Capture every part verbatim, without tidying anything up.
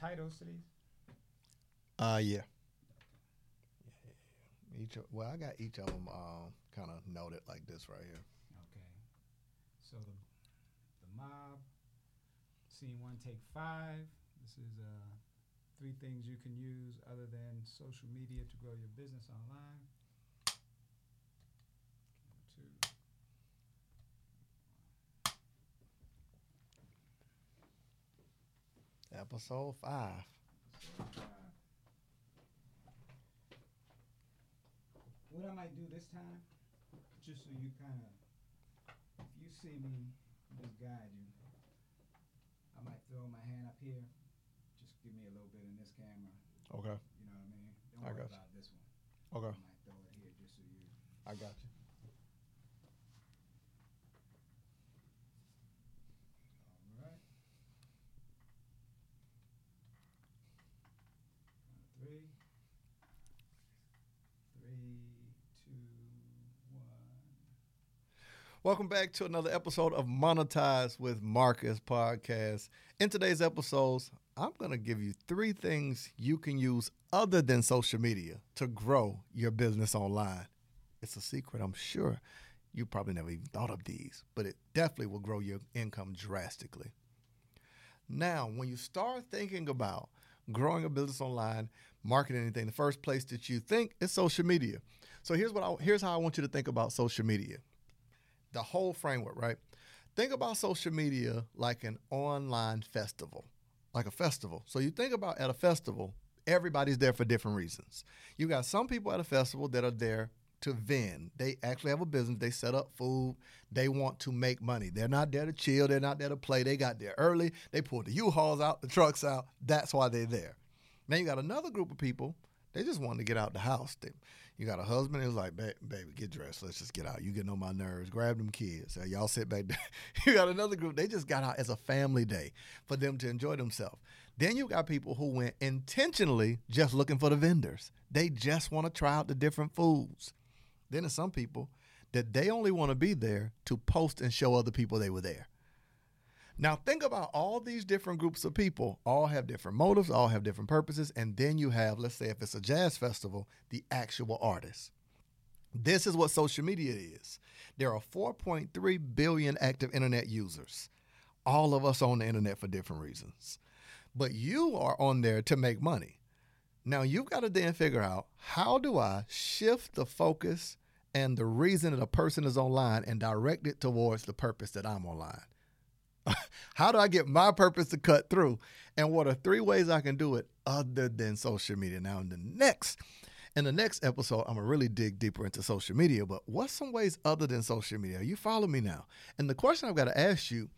titles to these? Uh, yeah. yeah. Each of, well, I got each of them um, kind of noted like this right here. Okay. So the the mob, scene one, take five. This is uh, three things you can use other than social media to grow your business online. Episode five. Episode five. What I might do this time, just so you kind of, if you see me, just guide you. I might throw my hand up here. Just give me a little bit in this camera. Okay. You know what I mean? Don't worry I got about you. This one. Okay. I might throw it here just so you. I got you. Welcome back to another episode of Monetize with Marcus Podcast. In today's episodes, I'm going to give you three things you can use other than social media to grow your business online. It's a secret, I'm sure. You probably never even thought of these, but it definitely will grow your income drastically. Now, when you start thinking about growing a business online, marketing anything, the first place that you think is social media. So here's what I, here's how I want you to think about social media. The whole framework, right? Think about social media like an online festival, like a festival. So you think about at a festival, everybody's there for different reasons. You got some people at a festival that are there to vend. They actually have a business. They set up food. They want to make money. They're not there to chill. They're not there to play. They got there early. They pulled the U-Hauls out, the trucks out. That's why they're there. Now you got another group of people. They just wanted to get out the house. They, you got a husband who's like, ba- baby, get dressed. Let's just get out. You getting on my nerves. Grab them kids. Uh, y'all sit back there. You got another group. They just got out as a family day for them to enjoy themselves. Then you got people who went intentionally just looking for the vendors. They just want to try out the different foods. Then there's some people that they only want to be there to post and show other people they were there. Now, think about all these different groups of people, all have different motives, all have different purposes, and then you have, let's say if it's a jazz festival, the actual artists. This is what social media is. There are four point three billion active internet users. All of us on the internet for different reasons. But you are on there to make money. Now, you've got to then figure out, how do I shift the focus and the reason that a person is online and direct it towards the purpose that I'm online? How do I get my purpose to cut through? And what are three ways I can do it other than social media? Now, in the next, in the next episode, I'm going to really dig deeper into social media. But what's some ways other than social media? You follow me now. And the question I've got to ask you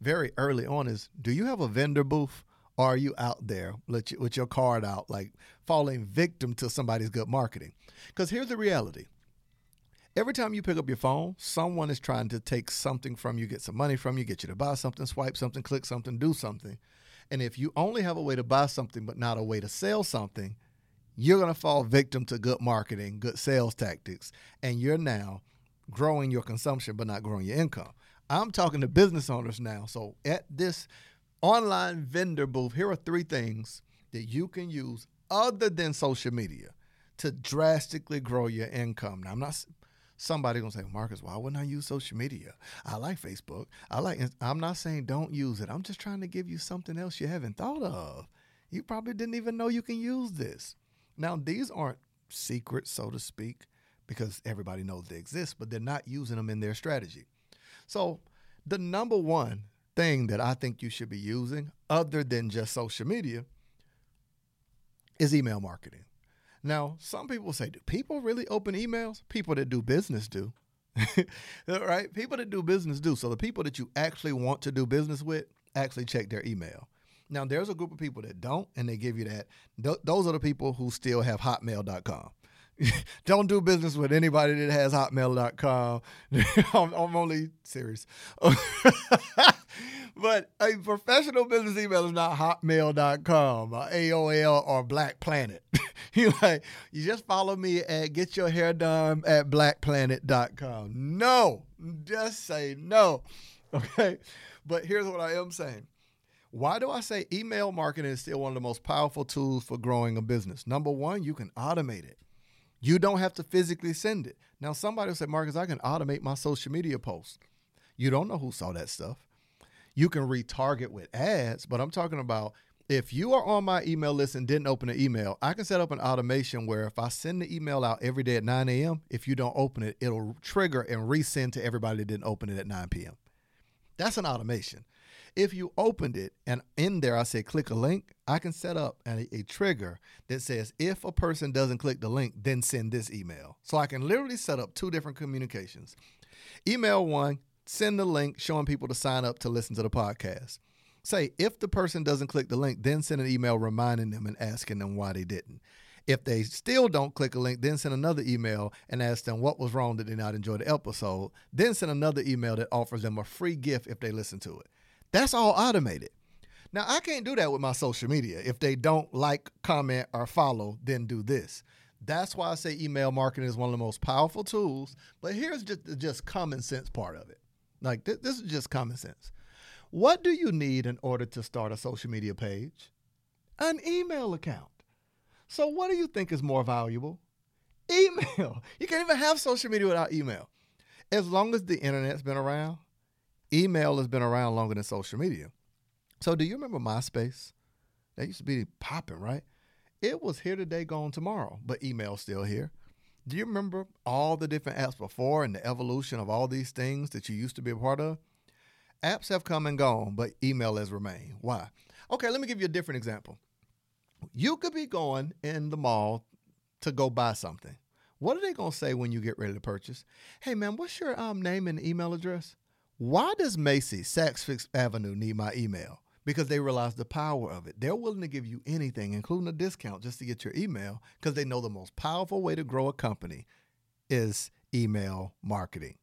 very early on is, do you have a vendor booth? Or are you out there with your card out, like falling victim to somebody's good marketing? Because here's the reality. Every time you pick up your phone, someone is trying to take something from you, get some money from you, get you to buy something, swipe something, click something, do something. And if you only have a way to buy something but not a way to sell something, you're going to fall victim to good marketing, good sales tactics, and you're now growing your consumption but not growing your income. I'm talking to business owners now. So at this online vendor booth, here are three things that you can use other than social media to drastically grow your income. Now, I'm not... Somebody gonna say, Marcus, why wouldn't I use social media? I like Facebook. I like. I'm not saying don't use it. I'm just trying to give you something else you haven't thought of. You probably didn't even know you can use this. Now, these aren't secrets, so to speak, because everybody knows they exist, but they're not using them in their strategy. So the number one thing that I think you should be using other than just social media is email marketing. Now, some people say, do people really open emails? People that do business do, right? People that do business do. So the people that you actually want to do business with actually check their email. Now, there's a group of people that don't, and they give you that. Th- those are the people who still have hotmail dot com. Don't do business with anybody that has hotmail dot com. I'm, I'm only serious. But a professional business email is not hotmail dot com or A O L or Black Planet. You like, you just follow me at getyourhairdone at black planet dot com. No, just say no. Okay. But here's what I am saying. Why do I say email marketing is still one of the most powerful tools for growing a business? Number one, you can automate it. You don't have to physically send it. Now, somebody will say, Marcus, I can automate my social media posts. You don't know who saw that stuff. You can retarget with ads, but I'm talking about if you are on my email list and didn't open an email, I can set up an automation where if I send the email out every day at nine a.m., if you don't open it, it'll trigger and resend to everybody that didn't open it at nine p.m. That's an automation. If you opened it and in there I say click a link, I can set up a, a trigger that says if a person doesn't click the link, then send this email. So I can literally set up two different communications. Email one, send the link showing people to sign up to listen to the podcast. Say if the person doesn't click the link, then send an email reminding them and asking them why they didn't. If they still don't click a link, then send another email and ask them what was wrong that they not enjoy the episode. Then send another email that offers them a free gift if they listen to it. That's all automated. Now, I can't do that with my social media. If they don't like, comment, or follow, then do this. That's why I say email marketing is one of the most powerful tools. But here's just the just common sense part of it. Like, th- this is just common sense. What do you need in order to start a social media page? An email account. So what do you think is more valuable? Email. You can't even have social media without email. As long as the internet's been around, email has been around longer than social media. So do you remember MySpace? That used to be popping, right? It was here today, gone tomorrow, but email's still here. Do you remember all the different apps before and the evolution of all these things that you used to be a part of? Apps have come and gone, but email has remained. Why? Okay, let me give you a different example. You could be going in the mall to go buy something. What are they going to say when you get ready to purchase? Hey, man, what's your um, name and email address? Why does Macy's, Saks Fifth Avenue need my email? Because they realize the power of it. They're willing to give you anything, including a discount, just to get your email because they know the most powerful way to grow a company is email marketing.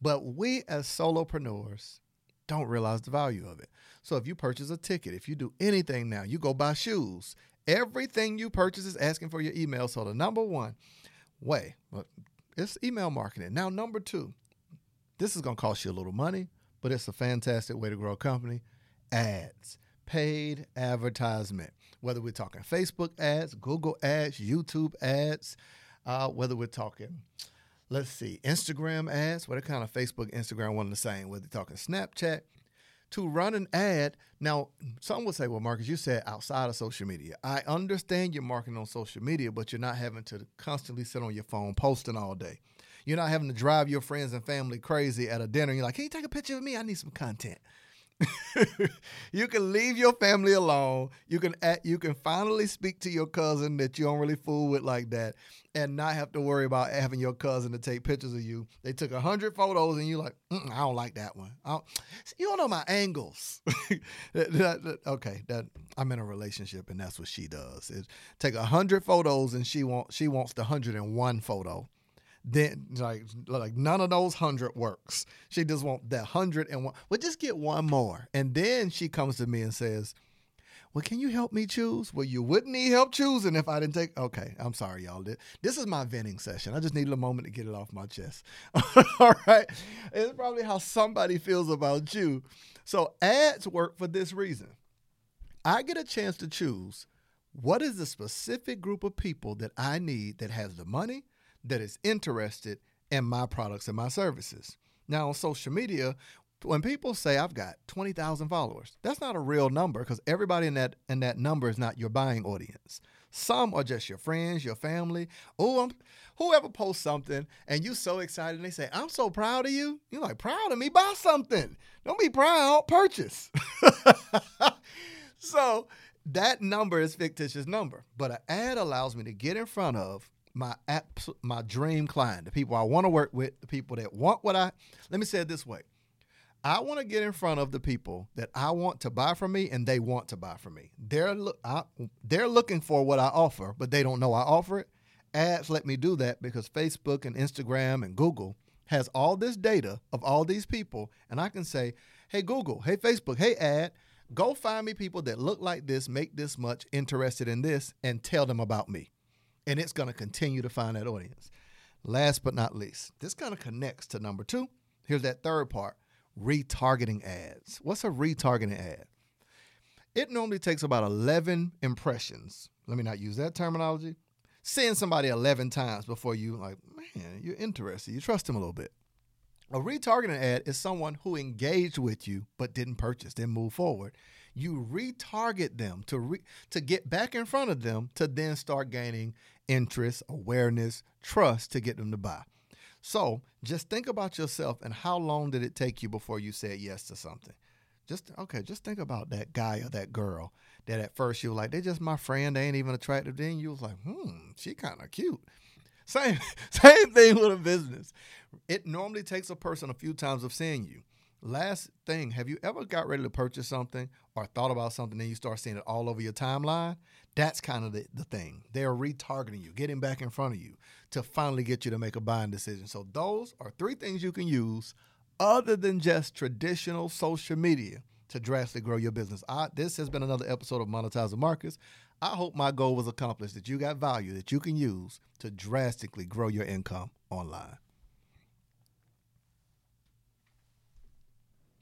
But we as solopreneurs don't realize the value of it. So if you purchase a ticket, if you do anything now, you go buy shoes, everything you purchase is asking for your email. So the number one way, it's email marketing. Now, number two, this is going to cost you a little money, but it's a fantastic way to grow a company. Ads, paid advertisement, whether we're talking Facebook ads, Google ads, YouTube ads, uh, whether we're talking Let's see, Instagram ads. Well, they're kind of Facebook, Instagram, one and the same. Whether they're talking Snapchat, to run an ad. Now, some would say, well, Marcus, you said outside of social media. I understand you're marketing on social media, but you're not having to constantly sit on your phone posting all day. You're not having to drive your friends and family crazy at a dinner. You're like, can you take a picture of me? I need some content. You can leave your family alone. You can act, you can finally speak to your cousin that you don't really fool with like that and not have to worry about having your cousin to take pictures of you. They took one hundred photos and you're like, mm-mm, I don't like that one. I don't, you don't know my angles. that, that, that, okay, that I'm in a relationship and that's what she does. It, take one hundred photos and she, want, she wants the one hundred one photo. Then like like none of those hundred works. She just wants that hundred and one. Well, just get one more. And then she comes to me and says, well, can you help me choose? Well, you wouldn't need help choosing if I didn't take. Okay, I'm sorry, y'all. This is my venting session. I just needed a moment to get it off my chest. All right. It's probably how somebody feels about you. So ads work for this reason. I get a chance to choose what is the specific group of people that I need that has the money, that is interested in my products and my services. Now, on social media, when people say I've got twenty thousand followers, that's not a real number because everybody in that in that number is not your buying audience. Some are just your friends, your family. Oh, whoever posts something and you so excited and they say, I'm so proud of you. You're like, proud of me? Buy something. Don't be proud. Purchase. So that number is a fictitious number, but an ad allows me to get in front of My abs- my dream client, the people I want to work with, the people that want what I, let me say it this way. I want to get in front of the people that I want to buy from me and they want to buy from me. They're, lo- I, they're looking for what I offer, but they don't know I offer it. Ads let me do that because Facebook and Instagram and Google has all this data of all these people. And I can say, hey, Google, hey, Facebook, hey, ad, go find me people that look like this, make this much, interested in this, and tell them about me. And it's going to continue to find that audience. Last but not least, this kind of connects to number two. Here's that third part, retargeting ads. What's a retargeting ad? it normally takes about eleven impressions. Let me not use that terminology. Seeing somebody eleven times before you, like, man, you're interested. You trust them a little bit. A retargeting ad is someone who engaged with you but didn't purchase, didn't move forward. You retarget them to re- to get back in front of them to then start gaining interest, awareness, trust to get them to buy. So just think about yourself and how long did it take you before you said yes to something? Just, okay, just think about that guy or that girl that at first you were like, they're just my friend, they ain't even attractive. Then you was like, hmm, she kind of cute. Same, same thing with a business. It normally takes a person a few times of seeing you. Last thing, have you ever got ready to purchase something or thought about something and you start seeing it all over your timeline? That's kind of the, the thing. They're retargeting you, getting back in front of you to finally get you to make a buying decision. So those are three things you can use other than just traditional social media to drastically grow your business. I, this has been another episode of Monetize with Marcus. I hope my goal was accomplished, that you got value that you can use to drastically grow your income online.